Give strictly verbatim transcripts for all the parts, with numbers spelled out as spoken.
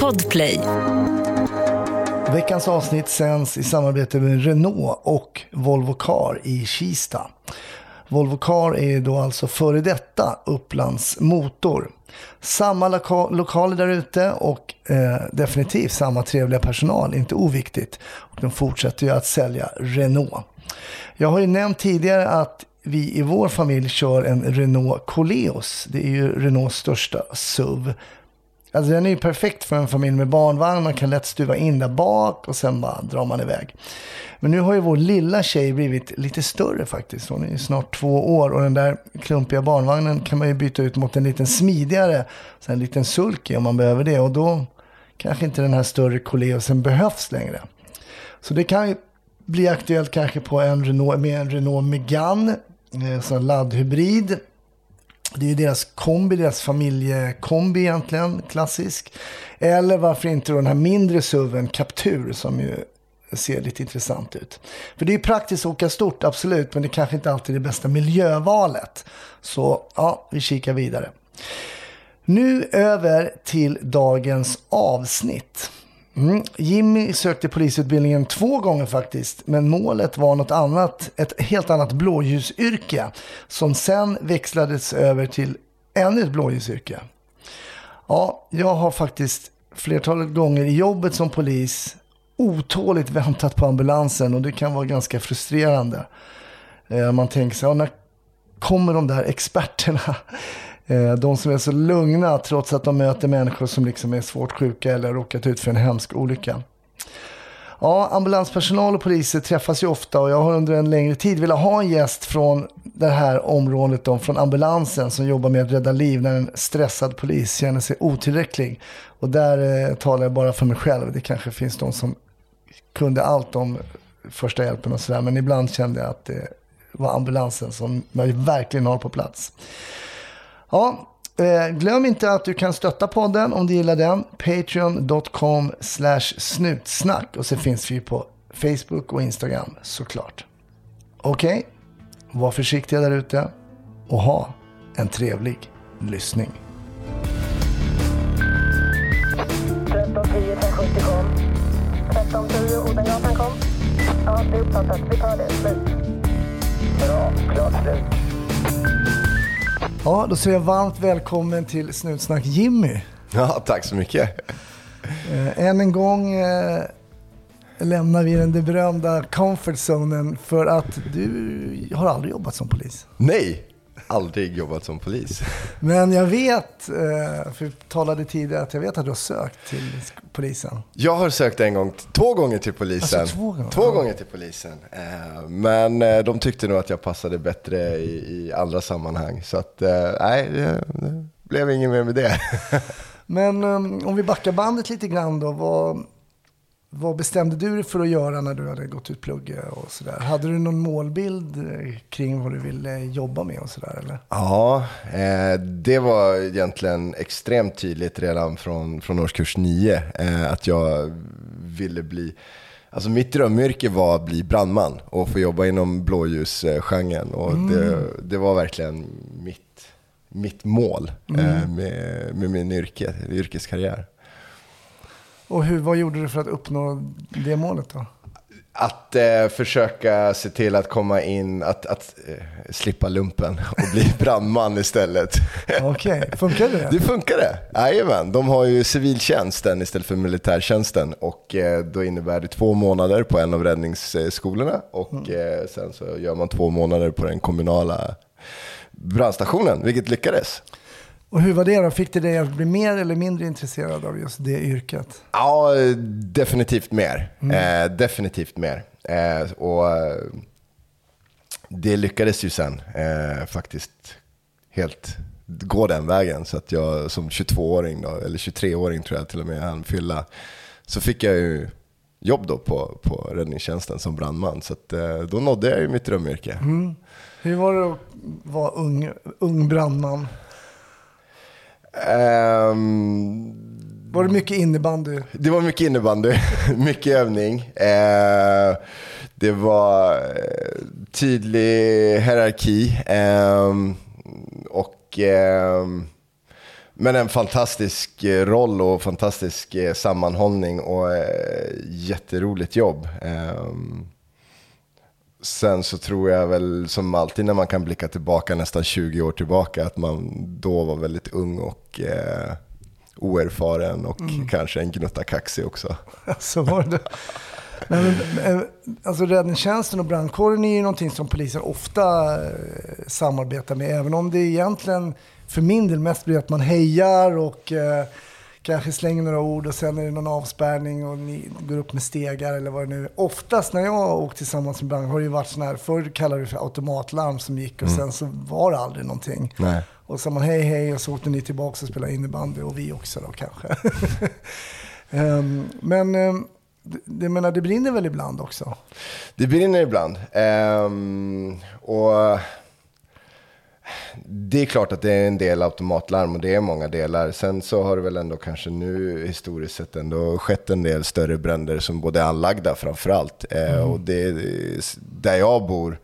Podplay. Veckans avsnitt sänds i samarbete med Renault och Volvo Car i Kista. Volvo Car är då alltså före detta Upplands motor. Samma loka- lokaler där ute och eh, definitivt samma trevliga personal, inte oviktigt. Och de fortsätter ju att sälja Renault. Jag har ju nämnt tidigare att vi i vår familj kör en Renault Koleos. Det är ju Renaults största S U V. Alltså den är ju perfekt för en familj med barnvagn. Man kan lätt stuva in där bak och sen bara drar man iväg. Men nu har ju vår lilla tjej blivit lite större faktiskt. Hon är ju snart två år och den där klumpiga barnvagnen kan man ju byta ut mot en liten smidigare. Så en liten sulky om man behöver det. Och då kanske inte den här större Koleosen behövs längre. Så det kan ju bli aktuellt kanske på en Renault, med en Renault Megane. En sån laddhybrid. Det är ju deras kombi, deras familjekombi egentligen, klassisk. Eller varför inte den här mindre S U V:en Captur som ju ser lite intressant ut. För det är ju praktiskt att åka stort, absolut, men det kanske inte alltid är det bästa miljövalet. Så ja, vi kikar vidare. Nu över till dagens avsnitt. Mm. Jimmy sökte polisutbildningen två gånger faktiskt, men målet var något annat, ett helt annat blåljusyrke som sen växlades över till ännu ett blåljusyrke. Ja, jag har faktiskt flertalet gånger i jobbet som polis otåligt väntat på ambulansen och det kan vara ganska frustrerande. Man tänker sig, ja, när kommer de där experterna? De som är så lugna trots att de möter människor som liksom är svårt sjuka eller har råkat ut för en hemsk olycka. Ja, ambulanspersonal och poliser träffas ju ofta och jag har under en längre tid velat ha en gäst från det här området, då, från ambulansen som jobbar med att rädda liv när en stressad polis känner sig otillräcklig. Och där eh, talar jag bara för mig själv. Det kanske finns de som kunde allt om första hjälpen och sådär, men ibland kände jag att det var ambulansen som jag verkligen har på plats. Ja, glöm inte att du kan stötta podden om du gillar den. Patreon.com slash Snutsnack. Och så finns vi på Facebook och Instagram såklart. Okej, okay. Var försiktiga där ute och ha en trevlig lyssning. tretton tio, femhundrasjuttio kom. tretton tio, Odengatan kom. Ja, det är uppfattat. Vi tar det. Slut. Bra, klart slut. Ja, då säger jag varmt välkommen till Snutsnack Jimmy. Ja, tack så mycket. Äh, än en gång äh, lämnar vi den berömda comfortzonen för att du har aldrig jobbat som polis. Nej, aldrig jobbat som polis. Men jag vet, äh, för vi talade tidigare, att jag vet att du har sökt till polisen. Jag har sökt en gång, två gånger till polisen. Alltså, två gånger? Två gånger till polisen. Eh, men eh, de tyckte nog att jag passade bättre i, i andra sammanhang. Så att, eh, nej, det, det blev ingen mer med det. Men um, om vi backar bandet lite grann då. Vad, vad bestämde du dig för att göra när du hade gått ut plugget och sådär? Hade du någon målbild kring vad du ville jobba med och sådär, eller? Ja, eh, det var egentligen extremt tydligt redan från, från årskurs nio eh, att jag ville bli... Alltså mitt drömyrke var att bli brandman och få jobba inom blåljusgenren och mm. det, det var verkligen mitt, mitt mål mm. eh, med, med min yrke, yrkeskarriär. Och hur, vad gjorde du för att uppnå det målet då? Att eh, försöka se till att komma in, att, att eh, slippa lumpen och bli brandman istället. Okej, okay. Funkar det? Det funkar det, jajamän. De har ju civiltjänsten istället för militärtjänsten och eh, då innebär det två månader på en av räddningsskolorna och mm. eh, sen så gör man två månader på den kommunala brandstationen, vilket lyckades. Och hur var det då? Fick det dig att bli mer eller mindre intresserad av just det yrket? Ja, definitivt mer. Mm. Eh, definitivt mer. Eh, och det lyckades ju sen eh, faktiskt helt gå den vägen. Så att jag som tjugotvååring då, eller tjugotre-åring tror jag till och med hann fylla, så fick jag ju jobb då på, på räddningstjänsten som brandman. Så att, eh, då nådde jag ju mitt drömyrke. Mm. Hur var det att vara ung, ung brandman? Um, var det mycket innebandy? Det var mycket innebandy, mycket övning. Uh, det var tydlig hierarki um, och um, Men en fantastisk roll och fantastisk sammanhållning och jätteroligt jobb. Sen så tror jag väl som alltid när man kan blicka tillbaka nästan tjugo år tillbaka att man då var väldigt ung och eh, oerfaren och mm. kanske en gnutta kaxig också. Så var det. Men, men, alltså räddningstjänsten och brandkåren är ju någonting som polisen ofta samarbetar med, även om det egentligen för min del mest blir att man hejar och eh, kanske slänger några ord och sen är det någon avspärrning och ni går upp med stegar eller vad det nu är. Oftast när jag åkt tillsammans med brand har det ju varit sådana här, förr kallade det för automatlarm som gick och mm. sen så var det aldrig någonting. Nej. Och så man hej hej och så åkte ni tillbaka och spelade innebandy och vi också då kanske. um, men um, det, menar, det brinner väl ibland också? Det brinner ibland. Um, och... Det är klart att det är en del automatlarm och det är många delar. Sen så har det väl ändå kanske nu historiskt sett ändå skett en del större bränder som både är anlagda framförallt. Mm. Eh, och det, där jag bor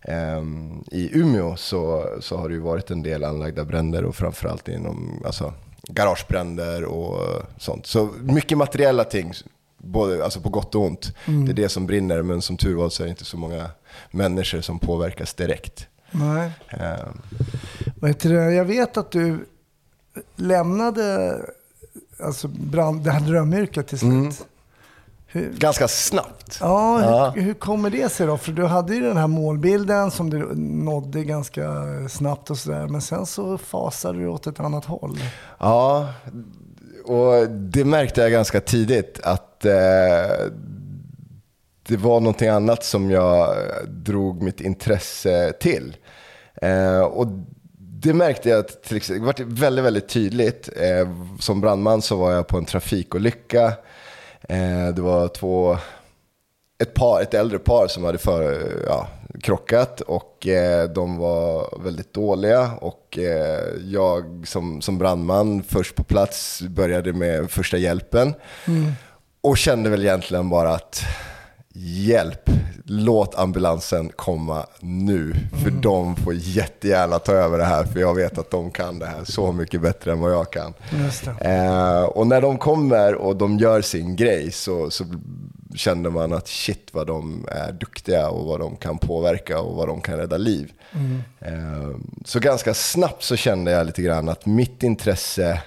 eh, i Umeå så, så har det ju varit en del anlagda bränder och framförallt inom alltså, garagebränder och sånt. Så mycket materiella ting, både, alltså på gott och ont. Mm. Det är det som brinner, men som tur var så är det inte så många människor som påverkas direkt. Nej. Um. Jag vet att du lämnade alltså brand, det här drömyrket till slut. Mm. Hur, Ganska snabbt. Ja, ja. Hur, hur kommer det sig då? För du hade ju den här målbilden som du nådde ganska snabbt och sådär. Men sen så fasade du åt ett annat håll. Ja, och det märkte jag ganska tidigt att eh, det var någonting annat som jag drog mitt intresse till. Eh, och det märkte jag att till exempel, det var väldigt, väldigt tydligt. Eh, som brandman så var jag på en trafikolycka. Eh, det var två, ett, par, ett äldre par som hade för, ja, krockat och eh, de var väldigt dåliga. Och eh, jag som, som brandman först på plats började med första hjälpen. Mm. Och kände väl egentligen bara att hjälp, låt ambulansen komma nu för mm. de får jättegärna ta över det här för jag vet att de kan det här så mycket bättre än vad jag kan. Just det. Eh, och när de kommer och de gör sin grej så, så kände man att shit vad de är duktiga och vad de kan påverka och vad de kan rädda liv. Mm. Eh, så ganska snabbt så kände jag lite grann att mitt intresse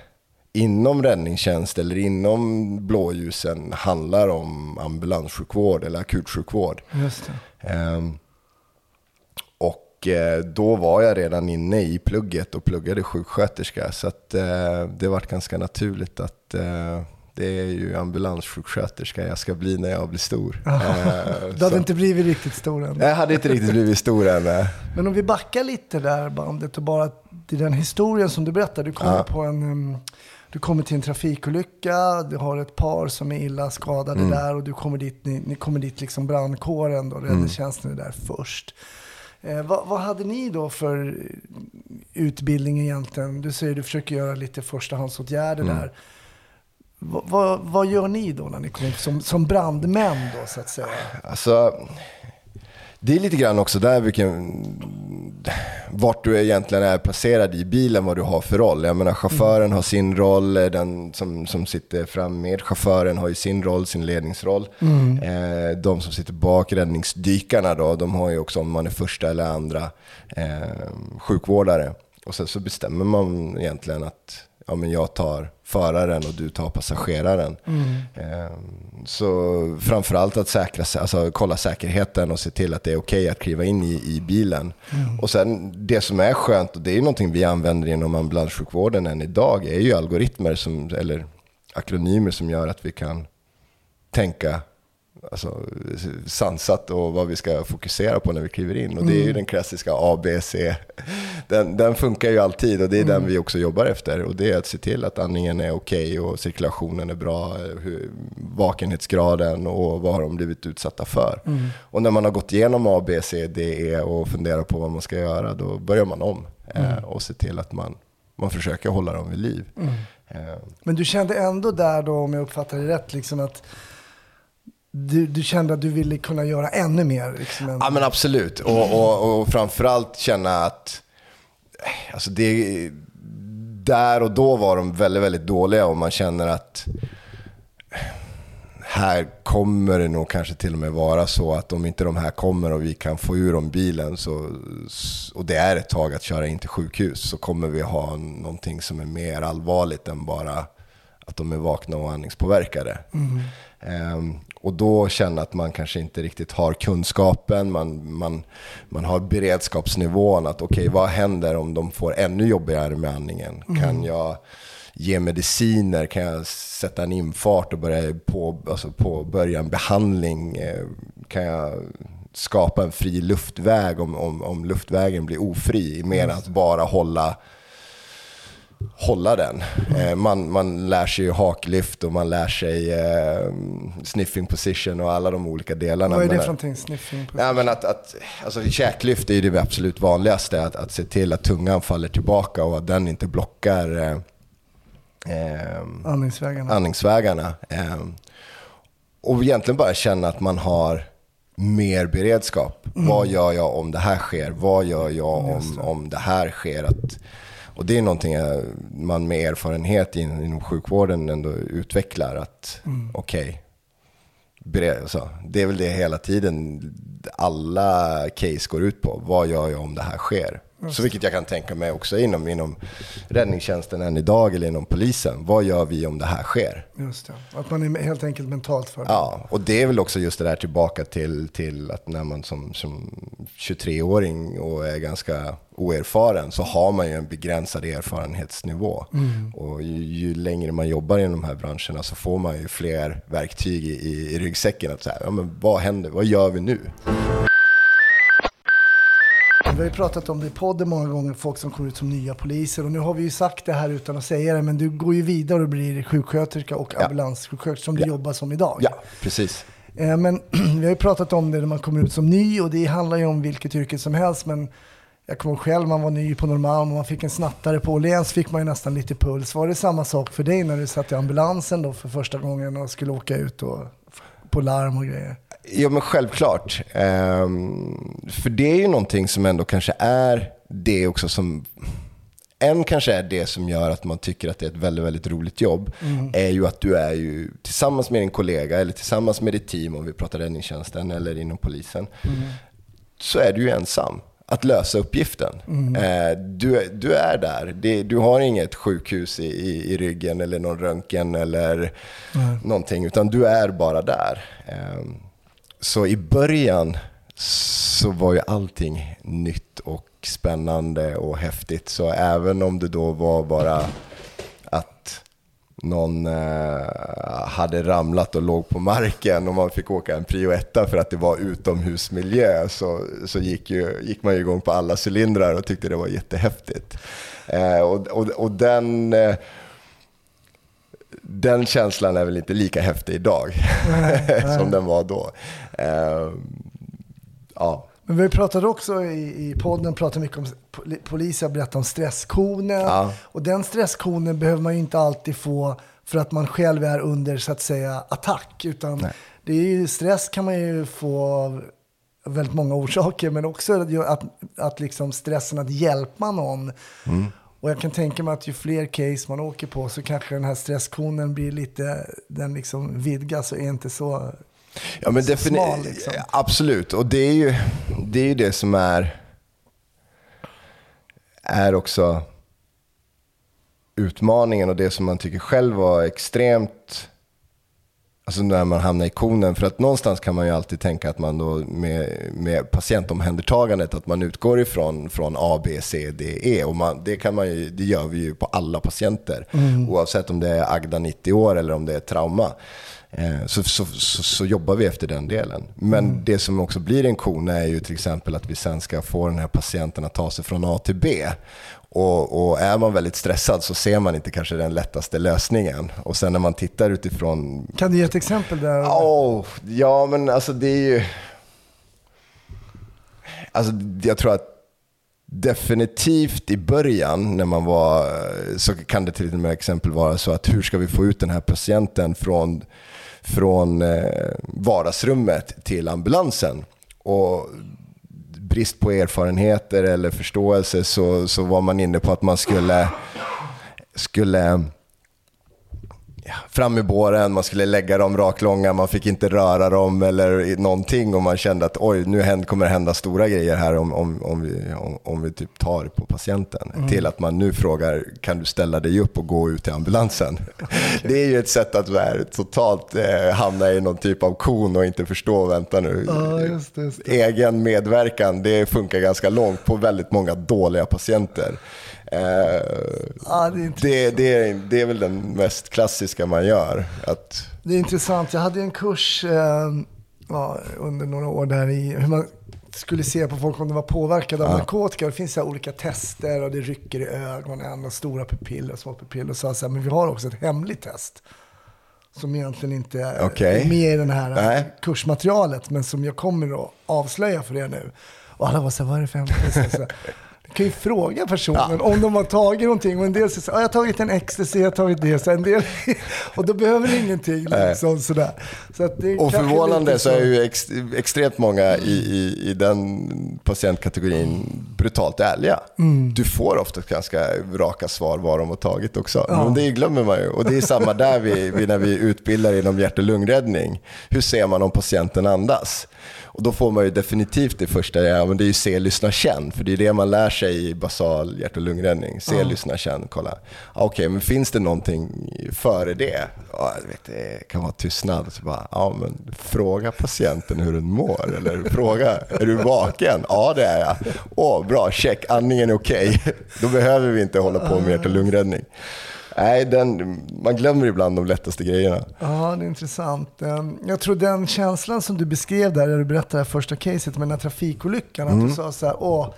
inom räddningstjänst eller inom blåljusen handlar om ambulanssjukvård eller akutsjukvård. Just det. Ehm, och då var jag redan inne i plugget och pluggade sjuksköterska så att, eh, det var ganska naturligt att eh, det är ju ambulanssjuksköterska jag ska bli när jag blir stor. Ehm, du hade så. inte blivit riktigt stor än. Jag hade inte riktigt blivit stor än. Men om vi backar lite där bandet och bara till den historien som du berättade. Du kom ja. på en... Um, Du kommer till en trafikolycka, du har ett par som är illa skadade mm. där och du kommer dit, ni, ni kommer dit liksom brandkåren och räddningstjänsten mm. är där först. Eh, vad, vad hade ni då för utbildning egentligen? Du säger du försöker göra lite förstahandsåtgärder mm. där. Va, va, vad gör ni då när ni kommer som, som brandmän då så att säga? Alltså... Det är lite grann också där vilken, vart du egentligen är placerad i bilen, vad du har för roll. Jag menar, chauffören mm. har sin roll, den som, som sitter fram med chauffören har ju sin roll, sin ledningsroll. Mm. Eh, de som sitter bak, räddningsdykarna då, de har ju också om man är första eller andra eh, sjukvårdare. Och sen så bestämmer man egentligen att ja, men jag tar föraren och du tar passageraren. Mm. Så framförallt att säkra, alltså kolla säkerheten och se till att det är okej att kliva in i, i bilen. Mm. Och sen det som är skönt, och det är någonting vi använder inom ambulanssjukvården än idag, är ju algoritmer som, eller akronymer som gör att vi kan tänka alltså, sansat och vad vi ska fokusera på när vi kliver in. Och det är ju den klassiska A B C. Den, den funkar ju alltid och det är mm. den vi också jobbar efter. Och det är att se till att andningen är okej och cirkulationen är bra, hur, vakenhetsgraden och vad har de blivit utsatta för. Mm. Och när man har gått igenom A B C D E och funderar på vad man ska göra, då börjar man om mm. eh, och se till att man, man försöker hålla dem vid liv. Mm. Eh. Men du kände ändå där då, om jag uppfattar det rätt, liksom att Du, du kände att du ville kunna göra ännu mer? Liksom, än... Ja, men absolut. Och, och, och framförallt känna att alltså det, där och då var de väldigt, väldigt dåliga och man känner att här kommer det nog kanske till och med vara så att om inte de här kommer och vi kan få ur dem bilen så, och det är ett tag att köra in till sjukhus, så kommer vi ha någonting som är mer allvarligt än bara att de är vakna och andningspåverkade. Mm. Um, och då känner att man kanske inte riktigt har kunskapen, man, man, man har beredskapsnivån att okej, okay, vad händer om de får ännu jobbigare med andningen? Mm. Kan jag ge mediciner? Kan jag sätta en infart och börja på, alltså påbörja en behandling? Kan jag skapa en fri luftväg om, om, om luftvägen blir ofri mer än att bara hålla hålla den. Man, man lär sig ju haklyft och man lär sig eh, sniffing position och alla de olika delarna. Vad är det men, för någonting? Sniffing position? Nej, men att, att, alltså, käklyft är ju det absolut vanligaste. Att, att se till att tungan faller tillbaka och att den inte blockar eh, eh, andningsvägarna. andningsvägarna. Eh, och egentligen bara känna att man har mer beredskap. Mm. Vad gör jag om det här sker? Vad gör jag om, om det här sker? Att och det är någonting man med erfarenhet inom sjukvården ändå utvecklar. Att mm. okej, okay, det är väl det hela tiden alla case går ut på. Vad gör jag om det här sker? Mm. Så vilket jag kan tänka mig också inom, inom räddningstjänsten än idag eller inom polisen. Vad gör vi om det här sker? Just det. Att man är helt enkelt mentalt för det. Ja, och det är väl också just det där tillbaka till, till att när man som, som tjugotreåring och är ganska oerfaren så har man ju en begränsad erfarenhetsnivå. Mm. Och ju, ju längre man jobbar i de här branscherna så får man ju fler verktyg i, i, i ryggsäcken. Att så här, ja, men vad händer? Vad gör vi nu? Vi har ju pratat om det i podden många gånger, folk som kommer ut som nya poliser. Och nu har vi ju sagt det här utan att säga det, men du går ju vidare och blir sjuksköterska och ja. ambulanssjuksköterska som du ja. jobbar som idag. Ja, precis. Men vi har ju pratat om det när man kommer ut som ny, och det handlar ju om vilket yrke som helst. Men jag kommer själv, man var ny på Norrmalm och man fick en snattare på Åhléns, fick man ju nästan lite puls. Var det samma sak för dig när du satt i ambulansen då för första gången och skulle åka ut och på larm och grejer? Ja, men självklart. Um, för det är ju någonting som ändå kanske är det också som... En kanske är det som gör att man tycker att det är ett väldigt, väldigt roligt jobb. Mm. Är ju att du är ju tillsammans med din kollega eller tillsammans med ditt team, om vi pratar räddningstjänsten eller inom polisen. Mm. Så är du ju ensam att lösa uppgiften. Mm. Eh, du, du är där. Det, du har inget sjukhus i, i, i ryggen eller någon röntgen eller mm. någonting. Utan du är bara där. Eh, så i början så var ju allting nytt och spännande och häftigt. Så även om det då var bara att någon eh, hade ramlat och låg på marken och man fick åka en prio etta för att det var utomhusmiljö, så, så gick, ju, gick man ju igång på alla cylindrar och tyckte det var jättehäftigt. Eh, och, och, och den... Eh, Den känslan är väl inte lika häftig idag som den var då. Uh, ja. Men vi pratade också i, i podden pratade mycket om poliser, jag berättade om stresskonen. Ja. Och den stresskonen behöver man ju inte alltid få för att man själv är under, så att säga, attack. Utan det är ju, stress kan man ju få av väldigt många orsaker, men också att, att liksom stressen att hjälpa någon. Mm. Och jag kan tänka mig att ju fler case man åker på så kanske den här stresskonen blir lite, den liksom vidgas och är inte så, ja, men så defini- smal. Liksom. Absolut, och det är ju det, är ju det som är, är också utmaningen och det som man tycker själv var extremt, alltså när man hamnar i konen. För att någonstans kan man ju alltid tänka att man då med, med patientomhändertagandet att man utgår ifrån från A, B, C, D, E. Och man, det, kan man ju, det gör vi ju på alla patienter. Mm. Oavsett om det är Agda nittio år eller om det är trauma. Eh, så, så, så, så jobbar vi efter den delen. Men mm. det som också blir en kon är ju till exempel att vi sen ska få den här patienten att ta sig från A till B. Och, och är man väldigt stressad så ser man inte kanske den lättaste lösningen. Och sen när man tittar utifrån... Kan du ge ett exempel där? Oh, ja, men alltså det är ju... Alltså jag tror att definitivt i början när man var... Så kan det till och med exempel vara så att hur ska vi få ut den här patienten från, från vardagsrummet till ambulansen? Och... brist på erfarenheter eller förståelse så, så var man inne på att man skulle skulle ja, fram i båren, man skulle lägga dem raklånga, man fick inte röra dem eller någonting, och man kände att oj, nu händer, kommer det hända stora grejer här om, om, om, vi, om, om vi typ tar på patienten. Mm. Till att man nu frågar, kan du ställa dig upp och gå ut till ambulansen? Det är ju ett sätt att här, totalt eh, hamna i någon typ av kon och inte förstå, vänta nu. Ah, just det, just det. Egen medverkan, det funkar ganska långt på väldigt många dåliga patienter. Uh, ja, det, är det, det, är, det är väl den mest klassiska man gör att... Det är intressant, jag hade en kurs eh, ja, under några år där i hur man skulle se på folk om de var påverkade av ja. narkotika. Det finns så här olika tester och det rycker i ögonen och stora pupiller och små pupiller, och så här, men vi har också ett hemligt test som egentligen inte okay. är med i den här Nej. kursmaterialet, men som jag kommer att avslöja för er nu. Och alla var så här, vad är det för hemligt test? Kan ju fråga personen ja. om de har tagit någonting, och en del säger, ah, jag har tagit en X T C, jag har tagit det, så en del, och då behöver det ingenting liksom, sådär. Så att det, och förvånande så är ju ex, extremt många i, i, i den patientkategorin brutalt ärliga. Mm. Du får ofta ganska raka svar vad de har tagit också, ja. men det glömmer man ju, och det är samma där vi, vi när vi utbildar inom hjärt- och lungräddning. Hur ser man om patienten andas? Och då får man ju definitivt det första, ja, men det är ju se, lyssna, känn. För det är det man lär sig i basal hjärt- och lungräddning. Se, mm. lyssna, känn, kolla. Okej, okay, men finns det någonting före det? Ja, jag vet, det kan vara tystnad. Så bara, ja, men fråga patienten hur den mår. Eller fråga, är du vaken? Ja, det är jag. Åh, bra, check. Andningen är okej. Okay. Då behöver vi inte hålla på med hjärt- och lungräddning. Nej, den, man glömmer ibland de lättaste grejerna. Ja, det är intressant. Jag tror den känslan som du beskrev där, när du berättade det första caset med den här trafikolyckan, mm. att du sa så här, åh,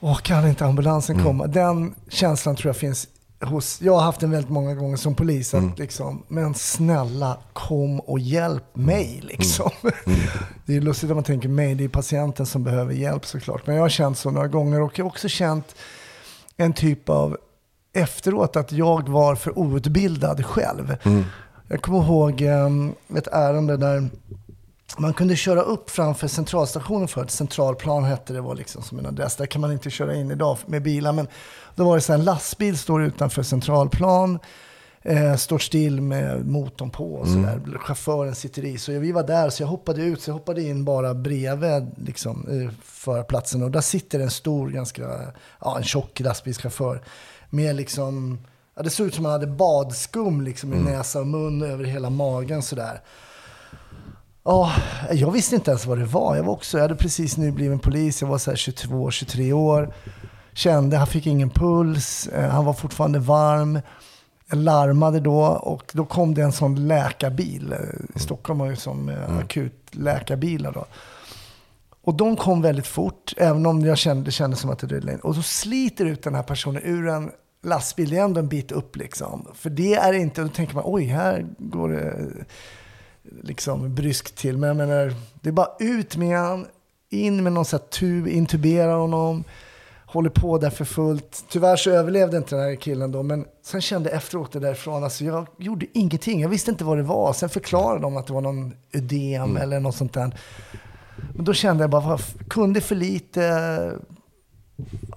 åh, kan inte ambulansen mm. komma? Den känslan tror jag finns hos, jag har haft den väldigt många gånger som polis, att mm. liksom, men snälla, kom och hjälp mig liksom. Mm. Mm. Det är lustigt att man tänker mig, det är patienten som behöver hjälp såklart. Men jag har känt så några gånger, och jag har också känt en typ av efteråt att jag var för outbildad själv. Mm. Jag kommer ihåg um, ett ärende där man kunde köra upp framför centralstationen, för ett centralplan hette det, var liksom som en adress. Där kan man inte köra in idag med bilar, men då var det så här, en lastbil står utanför centralplan, eh, står still med motorn på och så där. Mm. Chauffören sitter i, så vi var där, så jag hoppade ut, så jag hoppade in bara bredvid liksom, för platsen, och där sitter en stor, ganska ja, en tjock lastbilschaufför med liksom, ja, det såg ut som man hade badskum liksom, mm. i näsa och mun, över hela magen sådär. Ja, jag visste inte ens vad det var. Jag var också, jag hade precis nu blivit polis. Jag var så här tjugotvå tjugotre år. Kände, han fick ingen puls. Han var fortfarande varm. Jag larmade då, och då kom det en sån läkarbil. I Stockholm var ju som mm. akut läkarbilar då. Och de kom väldigt fort, även om jag kände, det kändes som att det rullade in. Och så sliter ut den här personen ur en lastbil, ändå en bit upp liksom. För det är inte, då tänker man, oj, här går det liksom bryskt till. Men jag menar, det är bara ut med han, in med någon sån här tub, intuberar honom, håller på där för fullt. Tyvärr så överlevde inte den här killen då, men sen kände efteråt det därifrån, alltså jag gjorde ingenting, jag visste inte vad det var. Sen förklarade de att det var någon ödem mm. eller något sånt där. Men då kände jag bara, kunde för lite.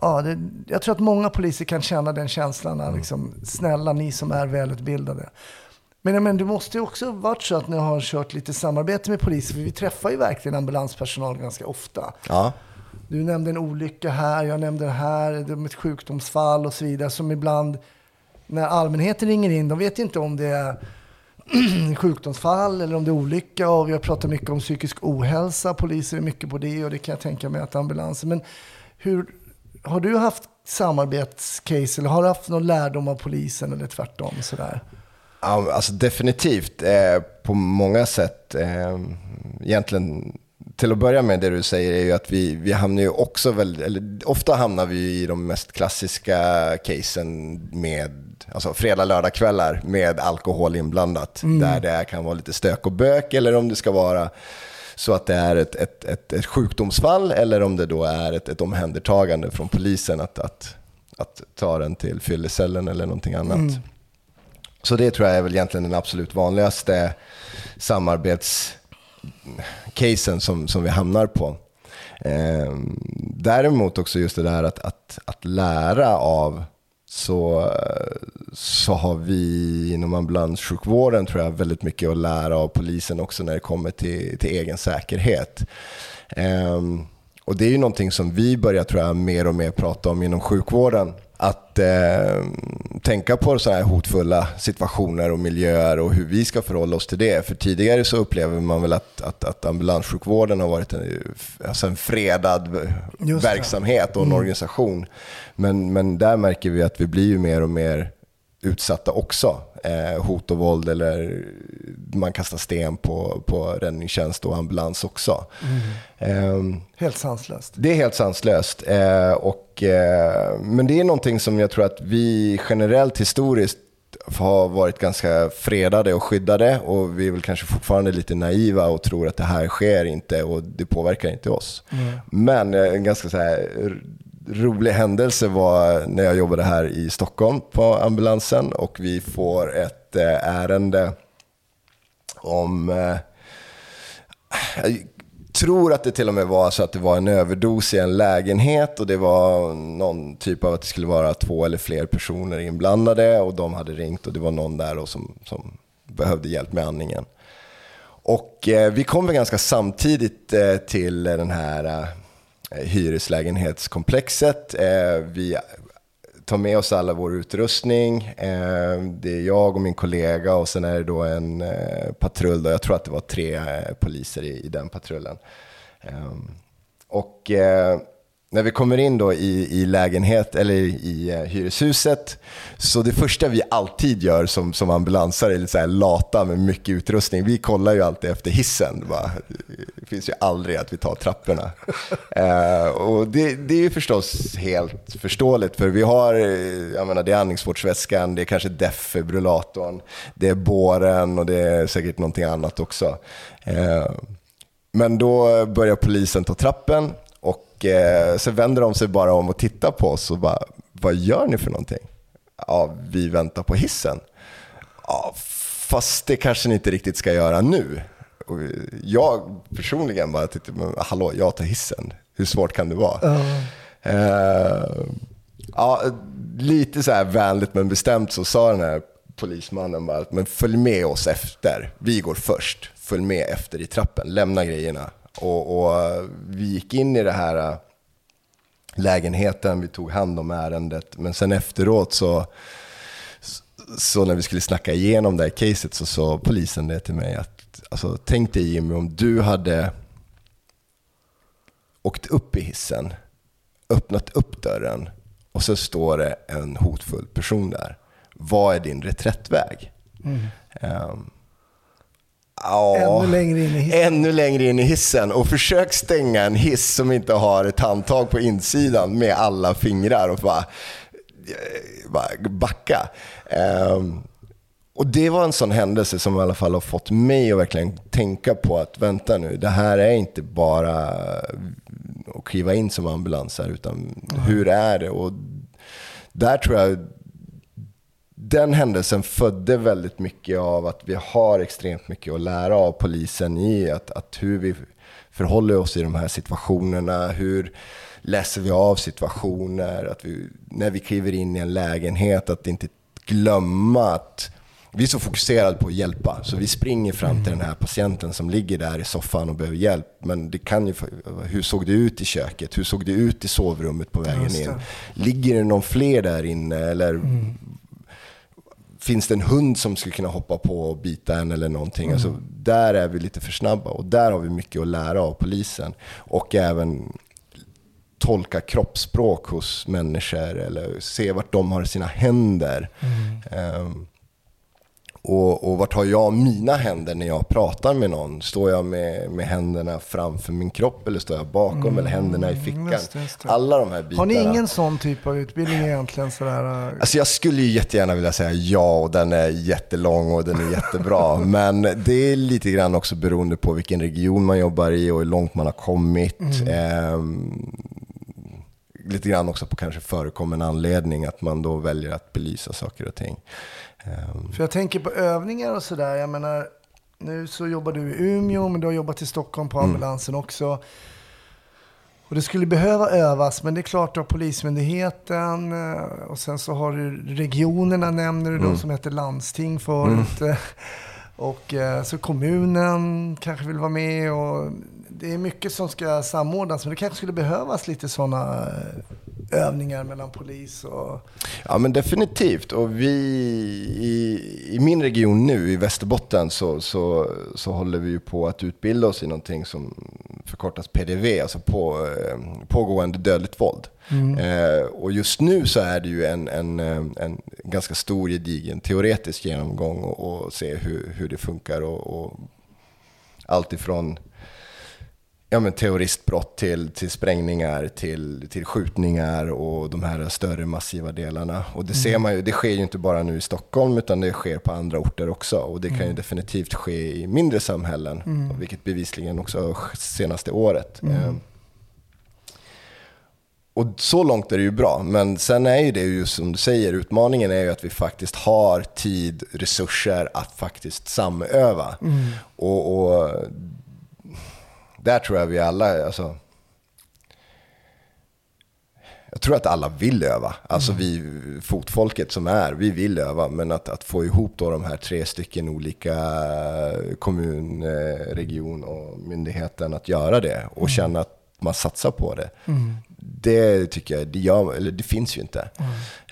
Ja, det, jag tror att många poliser kan känna den känslan. Liksom, snälla, ni som är välutbildade. Men, men det måste ju också varit så att ni har kört lite samarbete med polisen. För vi träffar ju verkligen ambulanspersonal ganska ofta. Ja. Du nämnde en olycka här, jag nämnde det här. Det är ett sjukdomsfall och så vidare. Som ibland, när allmänheten ringer in, de vet inte om det är sjukdomsfall eller om det är olycka, och vi har pratat mycket om psykisk ohälsa, poliser är mycket på det, och det kan jag tänka mig att ambulansen, men hur har du haft samarbetscase, eller har du haft någon lärdom av polisen eller tvärtom sådär? Alltså definitivt eh, på många sätt eh, egentligen. Till att börja med, det du säger är ju att vi, vi hamnar ju också väldigt, eller ofta hamnar vi i de mest klassiska casen med, alltså fredag, lördag kvällar med alkohol inblandat. Mm. Där det kan vara lite stök och bök, eller om det ska vara så att det är ett, ett, ett, ett sjukdomsfall, eller om det då är ett, ett omhändertagande från polisen att, att, att ta den till fyllecellen eller någonting annat. Mm. Så det tror jag är väl egentligen den absolut vanligaste samarbets casen som, som vi hamnar på. Eh, däremot också just det där att, att, att lära av så, så har vi inom ambulanssjukvården, tror jag, väldigt mycket att lära av polisen också när det kommer till, till egen säkerhet. Um, och det är ju någonting som vi börjar, tror jag, mer och mer prata om inom sjukvården. Att eh, tänka på så här hotfulla situationer och miljöer och hur vi ska förhålla oss till det. För tidigare så upplever man väl att, att, att ambulanssjukvården har varit en, alltså en fredad verksamhet och en mm. organisation. Men, men där märker vi att vi blir ju mer och mer utsatta också. Eh, hot och våld, eller man kastar sten på, på räddningstjänst och ambulans också. Mm. Eh, helt sanslöst. Det är helt sanslöst. Eh, och, eh, men det är någonting som jag tror att vi generellt historiskt har varit ganska fredade och skyddade, och vi är väl kanske fortfarande lite naiva och tror att det här sker inte och det påverkar inte oss. Mm. Men eh, ganska så här... rolig händelse var när jag jobbade här i Stockholm på ambulansen, och vi får ett ärende om, jag tror att det till och med var så att det var en överdos i en lägenhet, och det var någon typ av att det skulle vara två eller fler personer inblandade, och de hade ringt och det var någon där och som, som behövde hjälp med andningen. Och eh, vi kom väl ganska samtidigt eh, till den här eh, hyreslägenhetskomplexet. Vi tar med oss alla vår utrustning. Det är jag och min kollega, och sen är det då en patrull. Jag tror att det var tre poliser i den patrullen. Och när vi kommer in då i, i lägenhet eller i eh, hyreshuset, så det första vi alltid gör som, som ambulansare är lite så här lata med mycket utrustning. Vi kollar ju alltid efter hissen. Va? Det finns ju aldrig att vi tar trapporna. eh, och det, det är ju förstås helt förståeligt, för vi har, jag menar, det är andningsvårdsväskan, det är kanske defibrillatorn, det är båren och det är säkert någonting annat också. Eh, men då börjar polisen ta trappen. Och eh, så vänder de sig bara om och tittar på oss och bara, vad gör ni för någonting? Ja, vi väntar på hissen. Ja, fast det kanske ni inte riktigt ska göra nu. Och jag personligen bara tittar, men hallå, jag tar hissen. Hur svårt kan det vara? Uh. Eh, ja, lite så här vänligt men bestämt så sa den här polismannen bara, men följ med oss efter. Vi går först. Följ med efter i trappen. Lämna grejerna. Och, och vi gick in i det här lägenheten, vi tog hand om ärendet, men sen efteråt så, så när vi skulle snacka igenom det här caset, så sa polisen det till mig att, alltså, tänk dig Jimmy, om du hade åkt upp i hissen, öppnat upp dörren och så står det en hotfull person där, vad är din reträttväg? Mm. Um, Ja, ännu längre in i hissen. Ännu längre in i hissen. Och försök stänga en hiss som inte har ett handtag på insidan med alla fingrar och bara, bara backa. Um, och det var en sån händelse som i alla fall har fått mig att verkligen tänka på att vänta nu, det här är inte bara att kliva in som ambulansar, utan mm. hur är det? Och där tror jag den händelsen födde väldigt mycket av att vi har extremt mycket att lära av polisen i att, att hur vi förhåller oss i de här situationerna, hur läser vi av situationer, att vi, när vi kliver in i en lägenhet, att inte glömma att vi är så fokuserade på att hjälpa, så vi springer fram till den här patienten som ligger där i soffan och behöver hjälp, men det kan ju, hur såg det ut i köket, hur såg det ut i sovrummet på vägen in, ligger det någon fler där inne, eller mm. finns det en hund som skulle kunna hoppa på och bita en eller någonting. Mm. Alltså, där är vi lite för snabba, och där har vi mycket att lära av polisen. Och även tolka kroppsspråk hos människor, eller se vart de har sina händer. Mm. Um, och, och vart har jag mina händer när jag pratar med någon? Står jag med, med händerna framför min kropp, eller står jag bakom, mm. eller händerna i fickan? Just, just alla de här bitarna. Har ni ingen sån typ av utbildning egentligen? Sådär? Alltså jag skulle ju jättegärna vilja säga ja, och den är jättelång och den är jättebra. Men det är lite grann också beroende på vilken region man jobbar i och hur långt man har kommit. Mm. Ehm, lite grann också på kanske förekommen anledning att man då väljer att belysa saker och ting. För jag tänker på övningar och sådär. Jag menar, nu så jobbar du i Umeå, men du har jobbat i Stockholm på ambulansen mm. också. Och det skulle behöva övas, men det är klart, då Polismyndigheten och sen så har du regionerna, nämner du mm. de som heter landsting förut. Mm. Och så kommunen kanske vill vara med, och det är mycket som ska samordnas, men det kanske skulle behövas lite sådana övningar mellan polis och... Ja, men definitivt. Och vi i, i min region nu i Västerbotten så, så, så håller vi ju på att utbilda oss i någonting som förkortas P D V, alltså på, pågående dödligt våld. Mm. Eh, och just nu så är det ju en, en, en ganska stor gedigen teoretisk genomgång och, och se hur, hur det funkar och, och allt ifrån ja, men terroristbrott till, till sprängningar, till, till skjutningar och de här större massiva delarna. Och det ser man ju, det sker ju inte bara nu i Stockholm utan det sker på andra orter också. Och det kan ju definitivt ske i mindre samhällen, mm. vilket bevisligen också senaste året. Mm. Och så långt är det ju bra, men sen är ju det ju som du säger, utmaningen är ju att vi faktiskt har tid, resurser att faktiskt samöva. Mm. Och, och där tror jag vi alla, alltså, jag tror att alla vill öva. Alltså vi, fotfolket som är, vi vill öva. Men att, att få ihop då de här tre stycken olika kommun, region och myndigheten att göra det och känna att man satsar på det. Mm. Det tycker jag, det, gör, eller det finns ju inte.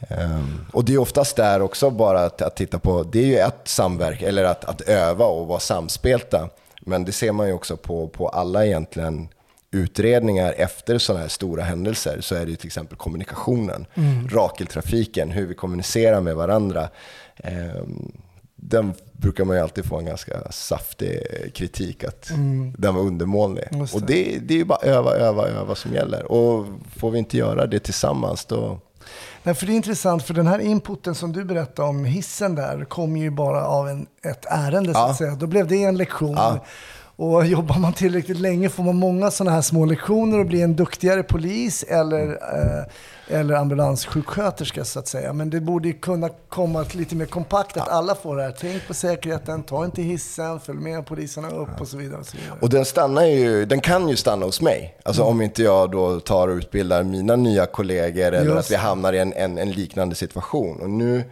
Mm. Um, och det är oftast där också bara att, att titta på, det är ju att samverka eller att, att öva och vara samspelta. Men det ser man ju också på, på alla egentligen utredningar efter sådana här stora händelser, så är det ju till exempel kommunikationen, mm. rakeltrafiken, hur vi kommunicerar med varandra. Um, den brukar man ju alltid få en ganska saftig kritik att mm. den var undermålig. Det. Och det, det är ju bara öva, öva, öva som gäller. Och får vi inte göra det tillsammans då... Nej, för det är intressant, för den här inputen som du berättade om, hissen där, kom ju bara av en, ett ärende så att ja. säga. Då blev det en lektion. Ja. Och jobbar man tillräckligt länge får man många sådana här små lektioner och blir en duktigare polis eller, eh, eller ambulanssjuksköterska så att säga. Men det borde ju kunna komma lite mer kompakt att alla får det här. Tänk på säkerheten, ta inte hissen, följ med poliserna upp och så vidare. Och, så vidare. Och den, stannar ju, den kan ju stanna hos mig. Alltså mm. om inte jag då tar och utbildar mina nya kollegor eller Just. att vi hamnar i en, en, en liknande situation. Och nu...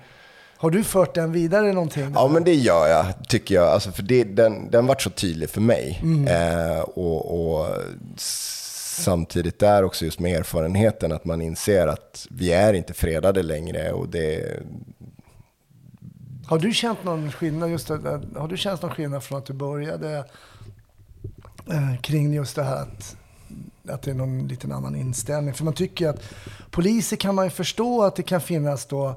Har du fört den vidare någonting? Ja, men det gör jag, tycker jag. Alltså, för det, den, den var så tydlig för mig. Mm. Eh, och, och samtidigt där också just med erfarenheten att man inser att vi är inte fredade längre. Och det... Har du känt någon skillnad, just det, har du känt någon skillnad från att du började eh, kring just det här att... att det är någon liten annan inställning? För man tycker att poliser kan man ju förstå att det kan finnas då...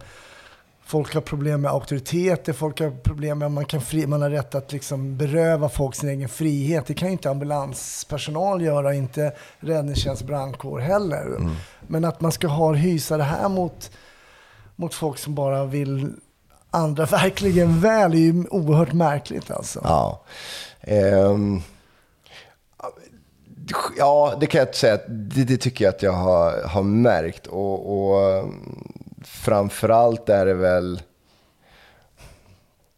Folk har problem med auktoriteter, folk har problem med att man, kan fri, man har rätt att liksom beröva folk sin egen frihet. Det kan ju inte ambulanspersonal göra, inte räddningstjänst, brandkår heller. Mm. Men att man ska ha hysa det här mot, mot folk som bara vill andra verkligen väl är ju oerhört märkligt. Alltså. Ja. Um. ja, det kan jag inte säga. Det, det tycker jag att jag har, har märkt och... och... Framförallt är det väl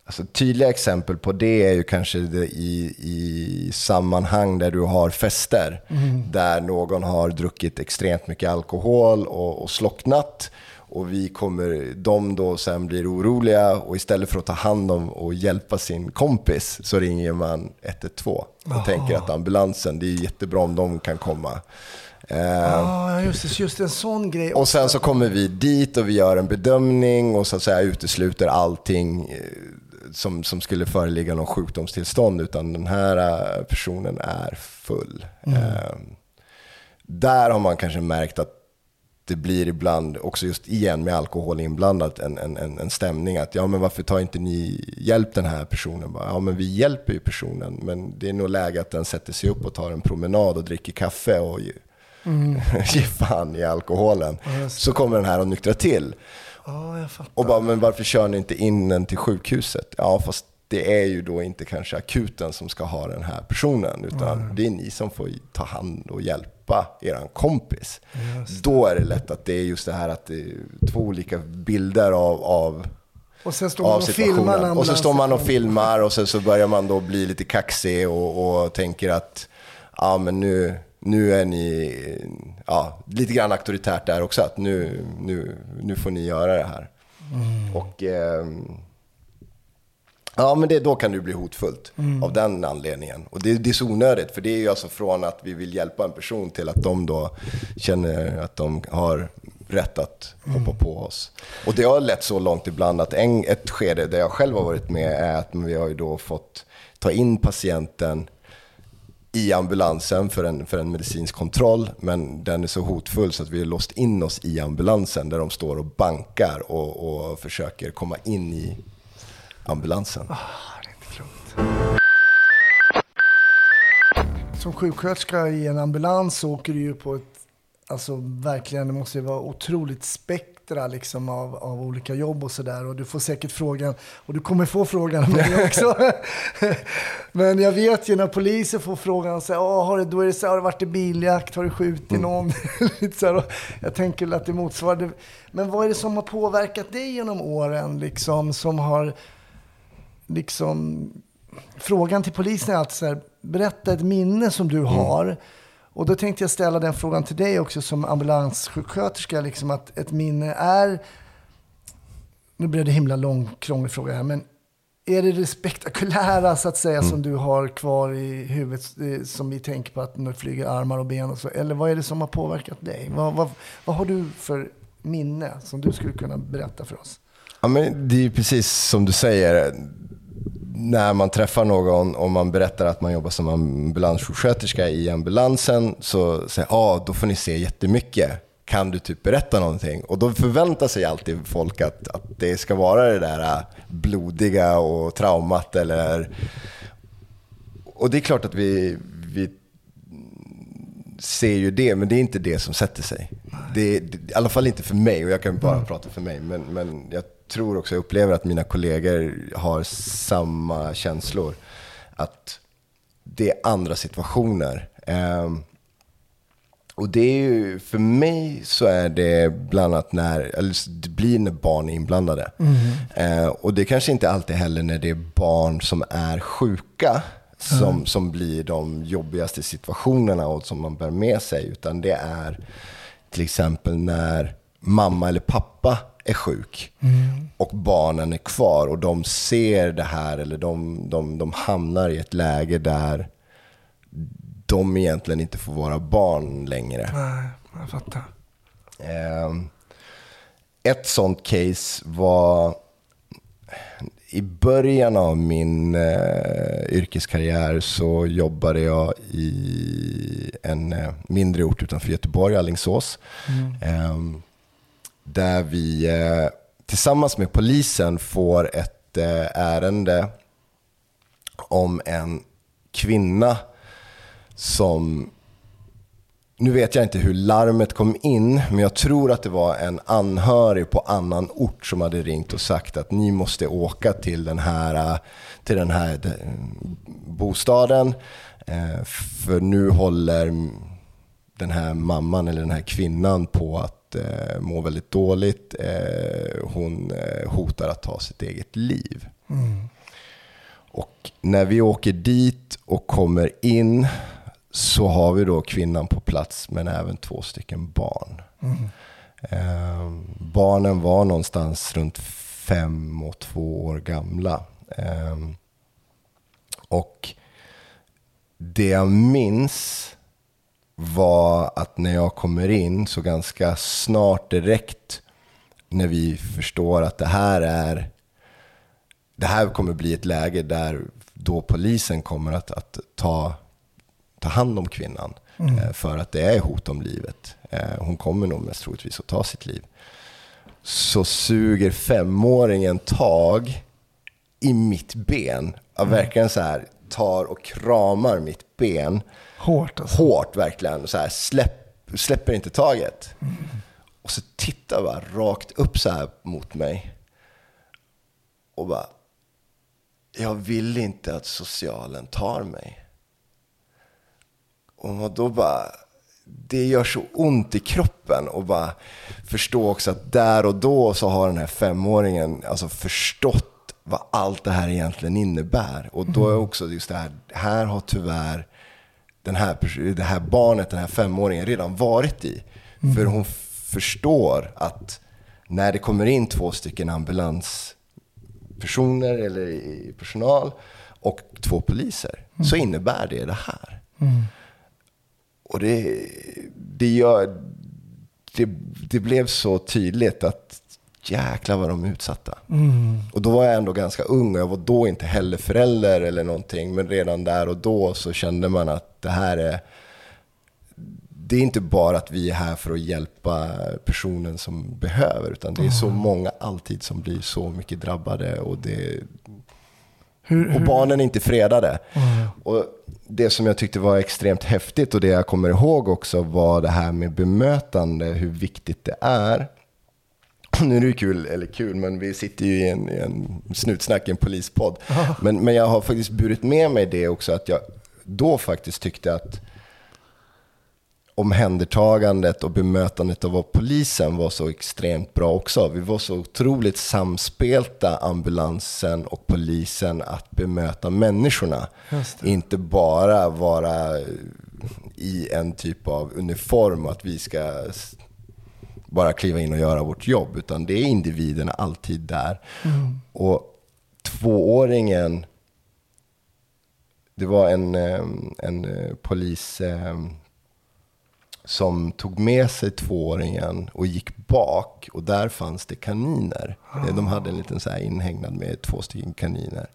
alltså tydliga exempel på det är ju kanske det i, i sammanhang där du har fester mm. där någon har druckit extremt mycket alkohol och, och slocknat och vi kommer, de då sen blir oroliga och istället för att ta hand om och hjälpa sin kompis så ringer man ett ett två och oh. tänker att ambulansen, det är jättebra om de kan komma. Ja, uh, just, just en sån grej. Och sen så kommer vi dit och vi gör en bedömning och så att säga utesluter allting som, som skulle föreligga någon sjukdomstillstånd, utan den här personen är full. Mm. Uh, där har man kanske märkt att det blir ibland också just igen med alkohol inblandat en, en, en, en stämning att ja men varför tar inte ni hjälp den här personen? Ja men vi hjälper ju personen, men det är nog läge att den sätter sig upp och tar en promenad och dricker kaffe och Mm. ge fan i alkoholen. Ja, så kommer den här och nyktrar till. Ja, jag fattar. Och bara, men varför kör ni inte in den till sjukhuset? Ja, fast det är ju då inte kanske akuten som ska ha den här personen, utan mm. det är ni som får ta hand och hjälpa eran kompis. Just. Då är det lätt att det är just det här att det är två olika bilder av, av och sen står man och filmar och så står man och filmar och sen så börjar man då bli lite kaxig och, och tänker att ja men nu nu är ni, ja, lite grann auktoritärt där också, att nu, nu, nu får ni göra det här. Mm. Och eh, ja, men det, då kan det bli hotfullt mm. av den anledningen. Och det, det är så onödigt, för det är ju alltså från att vi vill hjälpa en person till att de då känner att de har rätt att hoppa mm. på oss. Och det har lett så långt ibland att en, ett skede där jag själv har varit med är att vi har ju då fått ta in patienten i ambulansen för en, för en medicinsk kontroll, men den är så hotfull så att vi har låst in oss i ambulansen där de står och bankar och, och försöker komma in i ambulansen. Ah, det är inte klokt. Som sjuksköterska i en ambulans så åker du ju på ett, alltså verkligen, det måste ju vara otroligt spektra liksom av, av olika jobb och sådär, och du får säkert frågan, och du kommer få frågan om det också. Men jag vet ju när poliser får frågan och säger, oh, har, det, då är det så, har det varit i biljakt, har du skjutit någon? Mm. Så här, jag tänker att det motsvarar det. Men vad är det som har påverkat dig genom åren liksom, som har liksom, frågan till polisen är alltid så här, berätta ett minne som du har. Mm. Och då tänkte jag ställa den frågan till dig också som ambulanssjuksköterska, liksom att ett minne är, nu blir det himla lång krånglig fråga här, men är det det spektakulära så att säga mm. som du har kvar i huvudet, som vi tänker på att nu flyger armar och ben och så, eller vad är det som har påverkat dig? Vad, vad, vad har du för minne som du skulle kunna berätta för oss? Ja, men det är precis som du säger. När man träffar någon och man berättar att man jobbar som ambulanssjuksköterska i ambulansen, så säger jag, ah, då får ni se jättemycket. Kan du typ berätta någonting? Och då förväntar sig alltid folk att, att det ska vara det där blodiga och traumat. Eller... Och det är klart att vi, vi ser ju det, men det är inte det som sätter sig. Det är, i alla fall inte för mig, och jag kan bara mm. prata för mig, men, men jag tror också, jag upplever att mina kollegor har samma känslor, att det är andra situationer. Um, och det är ju, för mig så är det bland annat när, eller det blir när barn är inblandade. Mm. Uh, och det kanske inte alltid heller när det är barn som är sjuka som, mm. som blir de jobbigaste situationerna och som man bär med sig, utan det är till exempel när mamma eller pappa är sjuk mm. och barnen är kvar och de ser det här, eller de, de, de hamnar i ett läge där de egentligen inte får vara barn längre. Nej, jag fattar. Ett sånt case var i början av min eh, yrkeskarriär, så jobbade jag i en eh, mindre ort utanför Göteborg, Allingsås. Mm. Eh, där vi eh, tillsammans med polisen får ett eh, ärende om en kvinna som, nu vet jag inte hur larmet kom in, men jag tror att det var en anhörig på annan ort som hade ringt och sagt att ni måste åka till den här, till den här bostaden, för nu håller den här mamman eller den här kvinnan på att må väldigt dåligt. Hon hotar att ta sitt eget liv. Mm. Och när vi åker dit och kommer in, så har vi då kvinnan på plats, men även två stycken barn. Mm. Eh, barnen var någonstans runt fem och två år gamla. Eh, och det jag minns var att när jag kommer in, så ganska snart direkt när vi förstår att det här är, det här kommer bli ett läge där då polisen kommer att, att ta ta hand om kvinnan mm. för att det är hot om livet. Hon kommer nog mest troligtvis att ta sitt liv. Så suger femåringen tag i mitt ben. Jag verkligen så här tar och kramar mitt ben. Hårt alltså. Hårt verkligen. Så här, släpp, släpper inte taget. Mm. Och så tittar bara rakt upp så här mot mig. Och bara, jag vill inte att socialen tar mig. Och då bara, det gör så ont i kroppen, och bara förstå också att där och då så har den här femåringen alltså förstått vad allt det här egentligen innebär. Och då är också just det här, här har tyvärr den här, det här barnet, den här femåringen redan varit i. Mm. För hon f- förstår att när det kommer in två stycken ambulanspersoner eller i personal och två poliser, mm. så innebär det det här. Mm. Och det, det, gör, det, det blev så tydligt att jäklar vad de är utsatta. Mm. Och då var jag ändå ganska ung och jag var då inte heller förälder eller någonting. Men redan där och då så kände man att det här är... Det är inte bara att vi är här för att hjälpa personen som behöver, utan det är så många alltid som blir så mycket drabbade och det... Hur, hur? Och barnen är inte fredade. Mm. Och det som jag tyckte var extremt häftigt och det jag kommer ihåg också var det här med bemötande, hur viktigt det är. Nu är det kul, eller kul, men vi sitter ju i en, i en snutsnack, en polispodd. Mm. Men, men jag har faktiskt burit med mig det också, att jag då faktiskt tyckte att omhändertagandet och bemötandet av polisen var så extremt bra också. Vi var så otroligt samspelta, ambulansen och polisen, att bemöta människorna. Inte bara vara i en typ av uniform att vi ska bara kliva in och göra vårt jobb, utan det är individerna alltid där. Mm. Och tvååringen, det var en, en polis som tog med sig tvååringen och gick bak, och där fanns det kaniner. De hade en liten så här inhägnad med två stycken kaniner.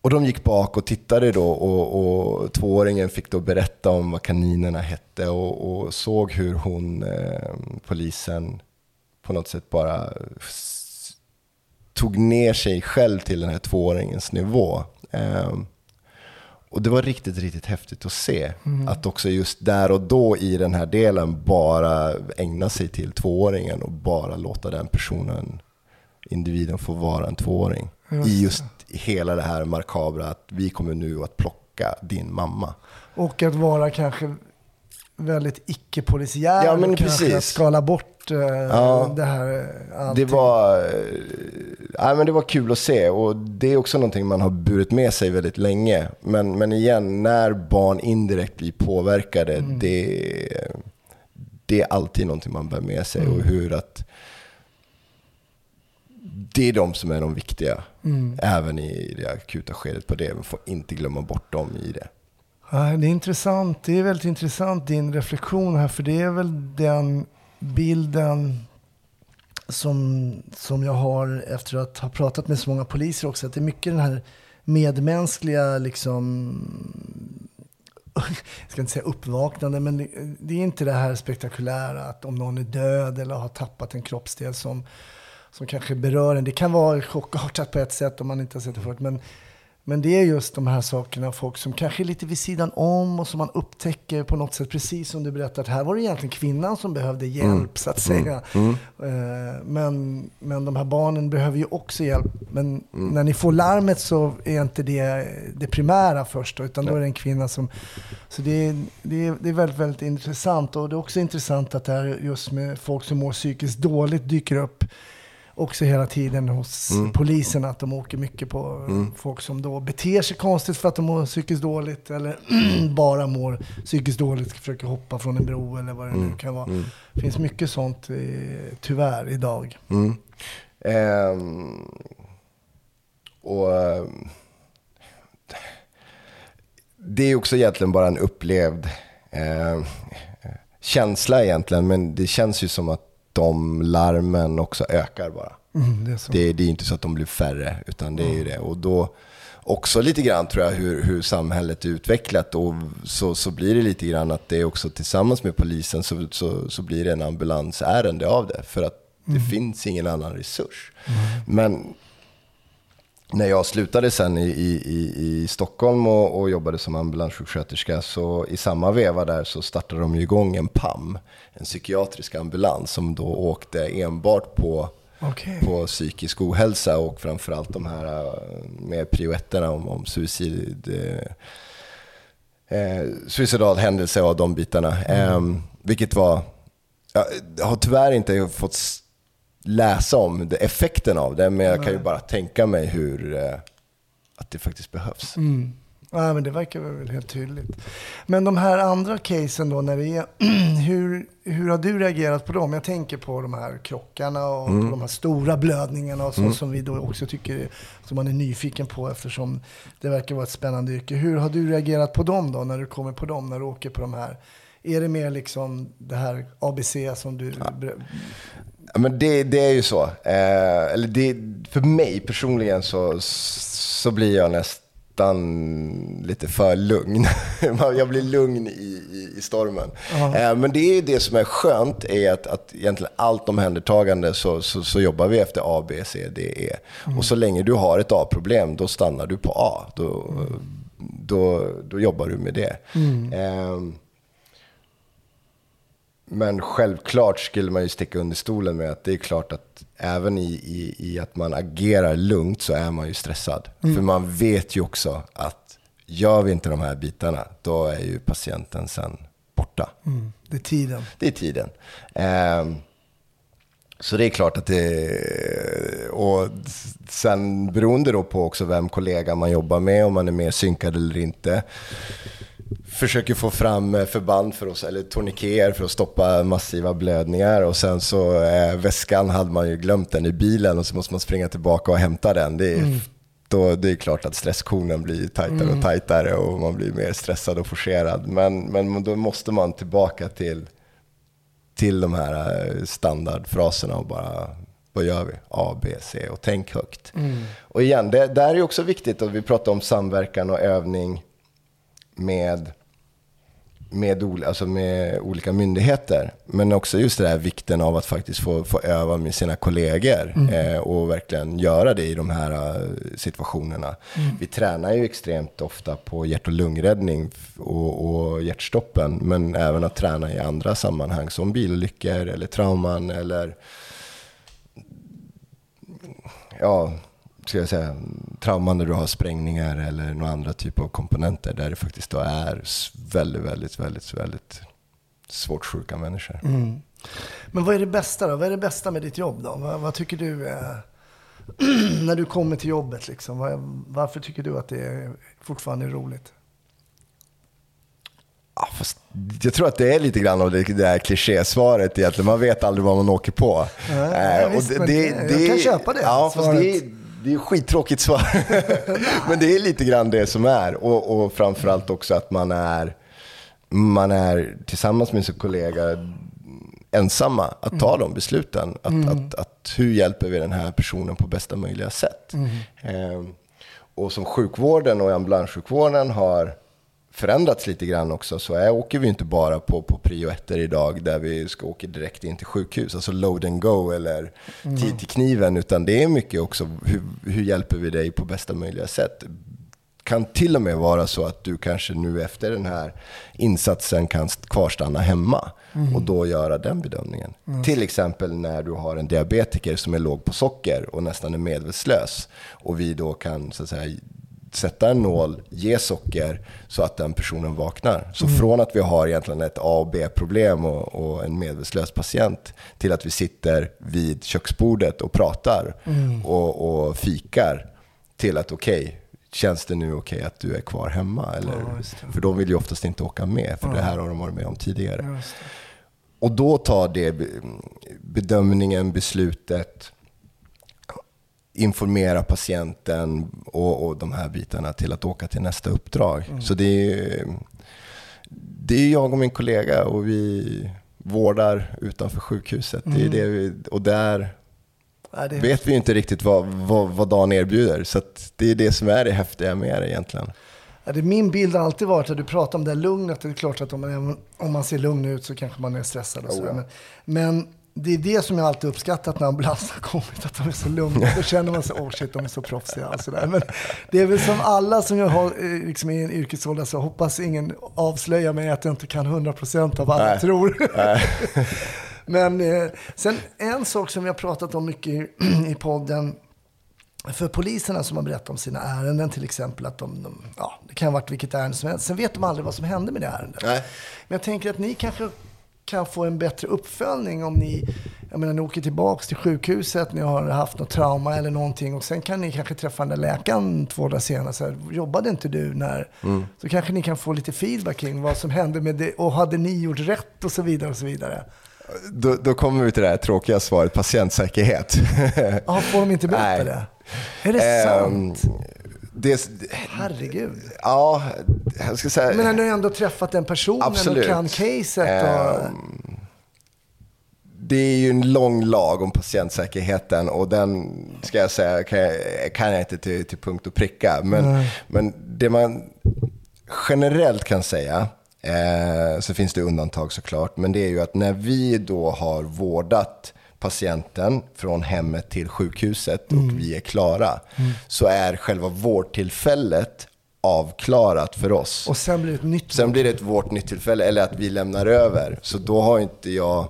Och de gick bak och tittade då, och, och tvååringen fick då berätta om vad kaninerna hette, och, och såg hur hon, eh, polisen på något sätt bara s- tog ner sig själv till den här tvååringens nivå. Eh, Och det var riktigt, riktigt häftigt att se. Mm. Att också just där och då i den här delen bara ägna sig till tvååringen och bara låta den personen, individen, få vara en tvååring. Just. I just hela det här markabra att vi kommer nu att plocka din mamma. Och att vara kanske väldigt icke-polisiär. Ja, men precis. Att skala bort eh, ja, det här. Allting. Det var... Ja, men det var kul att se, och det är också någonting man har burit med sig väldigt länge. Men, men igen, när barn indirekt blir påverkade, mm. det, det är alltid någonting man bär med sig. Mm. Och hur att det är de som är de viktiga, mm. även i det akuta skedet på det. Man får inte glömma bort dem i det. Ja, det är intressant. Det är väldigt intressant din reflektion här, för det är väl den bilden Som, som jag har efter att ha pratat med så många poliser också, att det är mycket den här medmänskliga, liksom, jag ska inte säga uppvaknande, men det är inte det här spektakulära att om någon är död eller har tappat en kroppsdel som, som kanske berör en. Det kan vara chockartat på ett sätt om man inte har sett det förut, men, men det är just de här sakerna, folk som kanske är lite vid sidan om och som man upptäcker på något sätt, precis som du berättat. Här var det egentligen kvinnan som behövde hjälp, mm. så att säga. Mm. Men, men de här barnen behöver ju också hjälp. Men mm. när ni får larmet så är inte det det primära först, utan då är det en kvinna som... Så det är, det är, det är väldigt, väldigt intressant. Och det är också intressant att det här just med folk som mår psykiskt dåligt dyker upp också hela tiden hos mm. polisen, att de åker mycket på mm. folk som då beter sig konstigt för att de mår psykiskt dåligt, eller bara mår psykiskt dåligt, försöker hoppa från en bro eller vad det nu kan vara. Mm. Det finns mycket sånt tyvärr idag. Mm. Um, och um, det är också egentligen bara en upplevd um, känsla egentligen, men det känns ju som att de larmen också ökar bara. Mm, det, är så. Det, det är inte så att de blir färre, utan det är ju det. Och då också lite grann tror jag hur, hur samhället är utvecklat, och så, så blir det lite grann att det är också tillsammans med polisen så, så, så blir det en ambulansärende av det, för att mm. det finns ingen annan resurs. Mm. Men när jag slutade sen i, i, i Stockholm och, och jobbade som ambulanssjuksköterska, så i samma veva där så startade de ju igång en P A M, en psykiatrisk ambulans, som då åkte enbart på, okay. på psykisk ohälsa, och framförallt de här med prioetterna om, om suicid, eh, suicidal händelse och de bitarna. Mm. Eh, vilket var, jag har tyvärr inte fått läsa om effekten av det, men jag kan ju bara tänka mig hur att det faktiskt behövs. Mm. Ja, men det verkar väl helt tydligt. Men de här andra casen då, när det är, hur, hur har du reagerat på dem? Jag tänker på de här krockarna och mm. på de här stora blödningarna och så, mm. som vi då också tycker, som man är nyfiken på eftersom det verkar vara ett spännande yrke. Hur har du reagerat på dem då, när du kommer på dem, när du åker på de här? Är det mer liksom det här A B C som du... Ja. Ja, men det, det är ju så. Eh, eller det, för mig personligen så, så blir jag nästan lite för lugn. Jag blir lugn i, i, i stormen. Eh, men det är ju det som är skönt, är att, att egentligen allt omhändertagande så, så, så jobbar vi efter A, B, C, D, E. Mm. Och så länge du har ett A-problem, då stannar du på A. Då, mm. då, då jobbar du med det. Mm. Eh, Men självklart skulle man ju sticka under stolen med att det är klart att även i, i, i att man agerar lugnt så är man ju stressad. Mm. För man vet ju också att gör vi inte de här bitarna, då är ju patienten sen borta. Mm. Det är tiden. Det är tiden. Um, så det är klart att det... Och sen beroende då på också vem kollega man jobbar med, om man är mer synkad eller inte... Försöker få fram förband för oss, eller torniker för att stoppa massiva blödningar, och sen så eh, väskan hade man ju glömt den i bilen och så måste man springa tillbaka och hämta den. Det är, mm. då, det är klart att stresskornen blir tajtare mm. och tajtare och man blir mer stressad och forcerad. Men, men då måste man tillbaka till, till de här standardfraserna och bara... Vad gör vi? A, B, C och tänk högt. Mm. Och igen, det där är också viktigt att vi pratar om samverkan och övning med med, ol, alltså med olika myndigheter, men också just det här vikten av att faktiskt få, få öva med sina kollegor mm. eh, och verkligen göra det i de här situationerna. Mm. Vi tränar ju extremt ofta på hjärt- och lungräddning och, och hjärtstoppen, men även att träna i andra sammanhang som bilolyckor eller trauman eller ja ska jag säga, trauman när du har sprängningar eller några andra typer av komponenter där det faktiskt då är väldigt, väldigt, väldigt, väldigt svårt sjuka människor. Mm. Men vad är det bästa då? Vad är det bästa med ditt jobb då? Vad, vad tycker du eh, när du kommer till jobbet liksom? Var, varför tycker du att det är fortfarande är roligt? Ja, fast jag tror att det är lite grann av det där klichésvaret egentligen. Man vet aldrig vad man åker på. Nej, eh, visst, och det, det, jag det, kan köpa det. Ja, fast det är Det är skittråkigt svar. Men det är lite grann det som är. Och, och framförallt också att man är, man är tillsammans med sin kollega ensamma att ta mm. de besluten. Att, mm. att, att hur hjälper vi den här personen på bästa möjliga sätt? Mm. Eh, och som sjukvården och ambulanssjukvården har förändrats lite grann också, så är, åker vi inte bara på, på prio ettor idag där vi ska åka direkt in till sjukhus, alltså load and go eller mm. tid till kniven, utan det är mycket också hur, hur hjälper vi dig på bästa möjliga sätt. Kan till och med vara så att du kanske nu efter den här insatsen kan kvarstanna hemma mm. och då göra den bedömningen. Mm. Till exempel när du har en diabetiker som är låg på socker och nästan är medvetslös, och vi då kan så att säga sätta en nål, ge socker så att den personen vaknar. Så mm. från att vi har egentligen ett A och B-problem och, och en medvetslös patient till att vi sitter vid köksbordet och pratar mm. och, och fikar till att okej, okay, känns det nu okej okay att du är kvar hemma? Eller, ja, för de vill ju oftast inte åka med, för ja. Det här har de varit med om tidigare. Och då tar det bedömningen, beslutet, informera patienten och, och de här bitarna till att åka till nästa uppdrag. Mm. Så det är ju, det är jag och min kollega, och vi vårdar utanför sjukhuset. Mm. Det är det vi, och där ja, det vet vi ju inte riktigt vad, vad, vad dagen erbjuder. Så att det är det som är det häftiga med det egentligen. Ja, det är min bild alltid varit att du pratar om det här lugnet. Det är klart att om man, om man ser lugn ut så kanske man är stressad. Och oh, så. Ja. Men, men det är det som jag alltid uppskattat när ambulansen har kommit, att de är så lugna. Då känner man så, åh oh shit, de är så proffsiga. Och så där. Men det är väl som alla som jag har liksom, i en yrkesålder, så hoppas ingen avslöjar mig att jag inte kan hundra procent av vad alla tror. Men eh, sen en sak som vi har pratat om mycket i, i podden, för poliserna som har berättat om sina ärenden till exempel, att de, de, ja, det kan ha varit vilket ärende som helst. Sen vet de aldrig vad som hände med det ärendet. Nej. Men jag tänker att ni kanske kan få en bättre uppföljning om ni jag menar, ni åker tillbaka till sjukhuset, ni har haft något trauma eller någonting, och sen kan ni kanske träffa den där läkaren två dagar senare, så här, jobbade inte du när, mm. så kanske ni kan få lite feedback kring vad som hände med det, och hade ni gjort rätt och så vidare och så vidare. Då, då kommer vi till det här tråkiga svaret, patientsäkerhet. Ja, får de inte bättre det? Är det sant? Um, det, Herregud. Ja, jag ska säga... Men har du ändå träffat den personen, absolut, och kan caset och... Um, det är ju en lång lag om patientsäkerheten, och den ska jag säga kan jag, kan jag inte till, till punkt och pricka. Men, mm. men det man generellt kan säga... Så finns det undantag såklart, men det är ju att när vi då har vårdat patienten från hemmet till sjukhuset och mm. vi är klara, mm. så är själva vårdtillfället avklarat för oss. Och sen blir det ett nytt, sen blir det ett vårt nytt tillfälle, eller att vi lämnar över. Så då har inte jag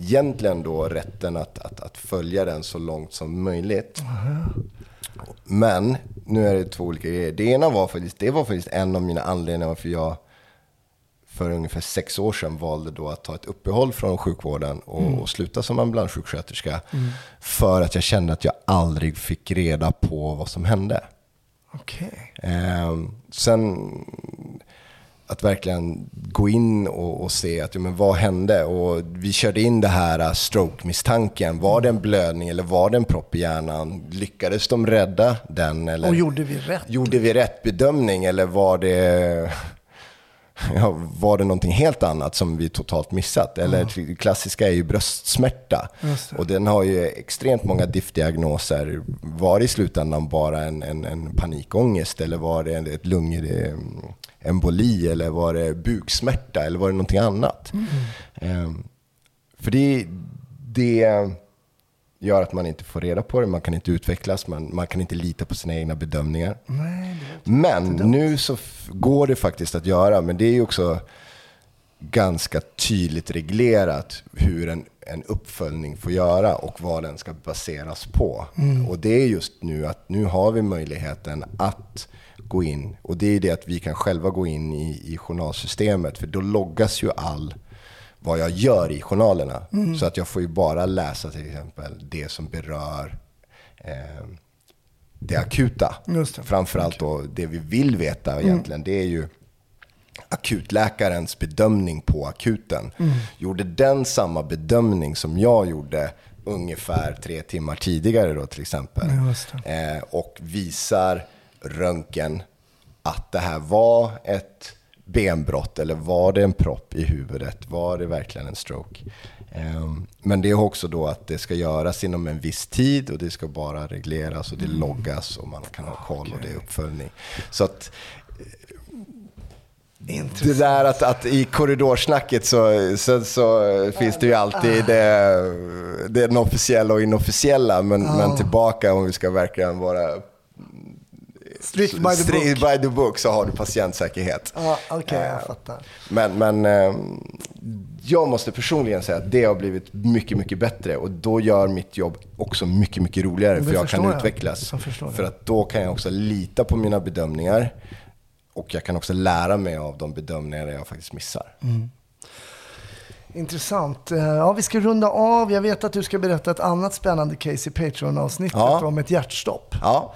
egentligen då rätten att, att, att följa den så långt som möjligt. Aha. Men nu är det två olika grejer. Det ena var faktiskt, det var faktiskt en av mina anledningar varför jag för ungefär sex år sedan valde då att ta ett uppehåll från sjukvården och, mm. och sluta som ambulanssjuksköterska mm. för att jag kände att jag aldrig fick reda på vad som hände. Okej. Eh, sen att verkligen gå in och, och se att ja, men vad hände, och vi körde in det här stroke-misstanken. Var det en blödning eller var det en propp i hjärnan? Lyckades de rädda den? Eller, och gjorde vi rätt? Gjorde vi rätt bedömning, eller var det... Ja, var det någonting helt annat som vi totalt missat? Eller mm. klassiska är ju bröstsmärta. Och den har ju extremt många diff-diagnoser. Var det i slutändan bara en, en, en panikångest? Eller var det ett lungemboli? Eller var det buksmärta? Eller var det någonting annat? Mm. Um, för det, det gör att man inte får reda på det. Man kan inte utvecklas. Man, man kan inte lita på sina egna bedömningar. Nej, men nu så f- går det faktiskt att göra. Men det är ju också ganska tydligt reglerat hur en, en uppföljning får göra och vad den ska baseras på. Mm. Och det är just nu att nu har vi möjligheten att gå in. Och det är det att vi kan själva gå in i, i journalsystemet. För då loggas ju all... vad jag gör i journalerna. Mm. Så att jag får ju bara läsa till exempel det som berör eh, det akuta. Just det. Framförallt då det vi vill veta egentligen. Mm. Det är ju akutläkarens bedömning på akuten. Mm. Gjorde den samma bedömning som jag gjorde ungefär tre timmar tidigare då till exempel. Eh, och visar röntgen att det här var ett... benbrott, eller var det en propp i huvudet, var det verkligen en stroke? Um, men det är också då att det ska göras inom en viss tid, och det ska bara regleras och det loggas och man kan ha koll, och det är uppföljning. Så att det där att, att i korridorsnacket så, så, så finns det ju alltid det, det den officiella och inofficiella, men, oh. men tillbaka, om vi ska verkligen vara Street by, Street by the book, så har du patientsäkerhet. Ja, okej, okay, jag fattar. Men, men jag måste personligen säga att det har blivit mycket, mycket bättre. Och då gör mitt jobb också mycket, mycket roligare. Det för jag kan jag. utvecklas. Jag för att då kan jag också lita på mina bedömningar. Och jag kan också lära mig av de bedömningar jag faktiskt missar. Mm. Intressant. Ja, vi ska runda av. Jag vet att du ska berätta ett annat spännande case i Patreon-avsnittet ja. om ett hjärtstopp. Ja.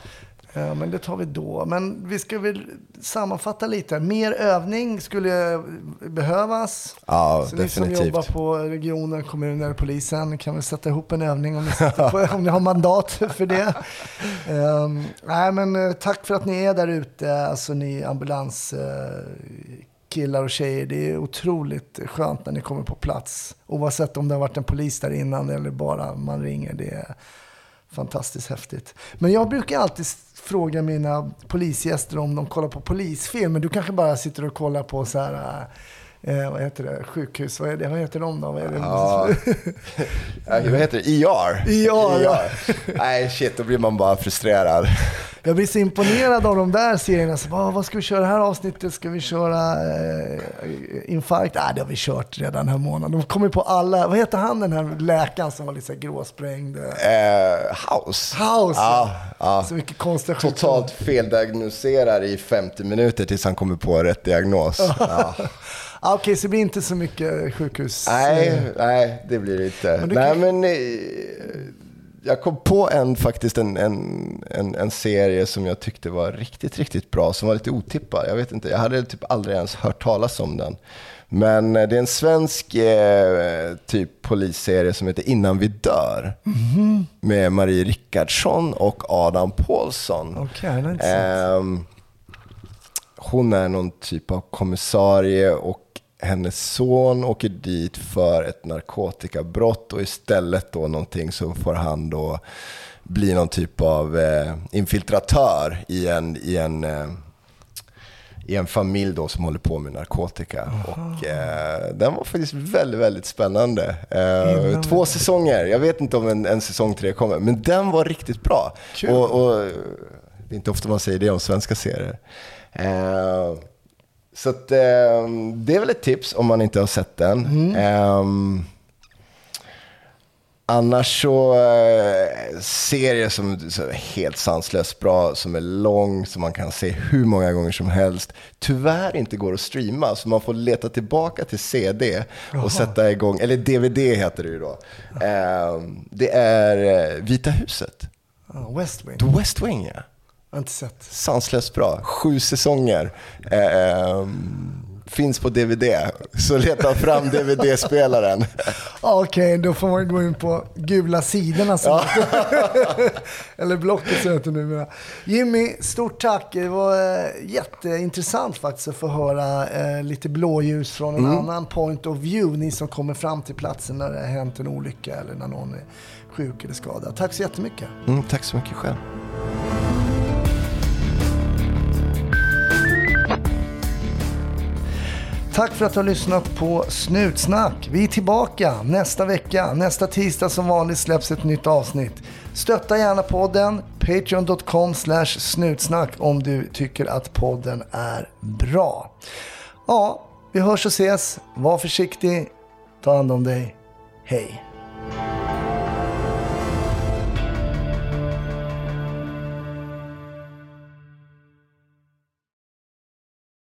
Ja, men det tar vi då. Men vi ska väl sammanfatta lite. Mer övning skulle behövas. Ja, så definitivt. Ni som jobbar på regionen, kommuner, polisen kan väl sätta ihop en övning om ni, sätter på, om ni har mandat för det. Um, nej, men tack för att ni är där ute. Alltså ni ambulanskillar och tjejer. Det är otroligt skönt när ni kommer på plats. Oavsett om det har varit en polis där innan eller bara man ringer. Det är fantastiskt häftigt. Men jag brukar alltid fråga mina polisgäster om de kollar på polisfilm, men du kanske bara sitter och kollar på så här eh, vad heter det? Sjukhus, vad, är det? vad heter de då? Vad är det? Ja. Vad heter det? E R? E R, E R. Ja. Nej, shit, då blir man bara frustrerad. Jag blir så imponerad av de där serierna. Så, ah, vad ska vi köra det här avsnittet? Ska vi köra eh, infarkt? Nej, ah, det har vi kört redan den här månaden. De kommer på alla. Vad heter han den här läkaren som var lite gråsprängd? Eh, House. House. Ah, ah. Så mycket konstiga. Totalt feldiagnoserar i femtio minuter tills han kommer på rätt diagnos. ah. Ah, Okej, okay, så det blir inte så mycket sjukhus. Nej, nej det blir det inte. Men nej, kan... men... Eh, jag kom på en faktiskt en, en, en, en serie som jag tyckte var riktigt, riktigt bra. Som var lite otippad. Jag vet inte, jag hade typ aldrig ens hört talas om den. Men det är en svensk eh, typ polisserie som heter Innan vi dör. Mm-hmm. Med Marie Rickardsson och Adam Paulsson. Okay, eh, hon är någon typ av kommissarie och hennes son åker dit för ett narkotikabrott och istället då någonting så får han då bli någon typ av eh, infiltratör i en, i, en, eh, i en familj då som håller på med narkotika. Aha. Och eh, den var faktiskt väldigt, väldigt spännande. Eh, två säsonger, jag vet inte om en, en säsong tre kommer, men den var riktigt bra. Kul. Och, och det är inte ofta man säger det om svenska serier. Eh, Så att, eh, det är väl ett tips om man inte har sett den. Mm. Eh, annars så eh, serier som så helt sanslöst bra, som är lång, som man kan se hur många gånger som helst. Tyvärr inte går att streama, så man får leta tillbaka till C D och Aha. sätta igång, eller D V D heter det ju då. Eh, det är eh, Vita huset. Oh, West Wing. The West Wing, ja. Inte sett. Sanslöst bra. Sju säsonger. Eh, finns på D V D. Så leta fram D V D-spelaren. Okej, okay, då får man gå in på gula sidorna. Ja. Eller blocket så heter det numera. Jimmy, stort tack. Det var jätteintressant faktiskt att få höra eh, lite blåljus från en mm. annan point of view. Ni som kommer fram till platsen när det har hänt en olycka eller när någon är sjuk eller skadad. Tack så jättemycket. Mm, tack så mycket själv. Tack för att du har lyssnat på Snutsnack. Vi är tillbaka nästa vecka. Nästa tisdag som vanligt släpps ett nytt avsnitt. Stötta gärna podden. Patreon.com slash snutsnack om du tycker att podden är bra. Ja, vi hörs och ses. Var försiktig. Ta hand om dig. Hej.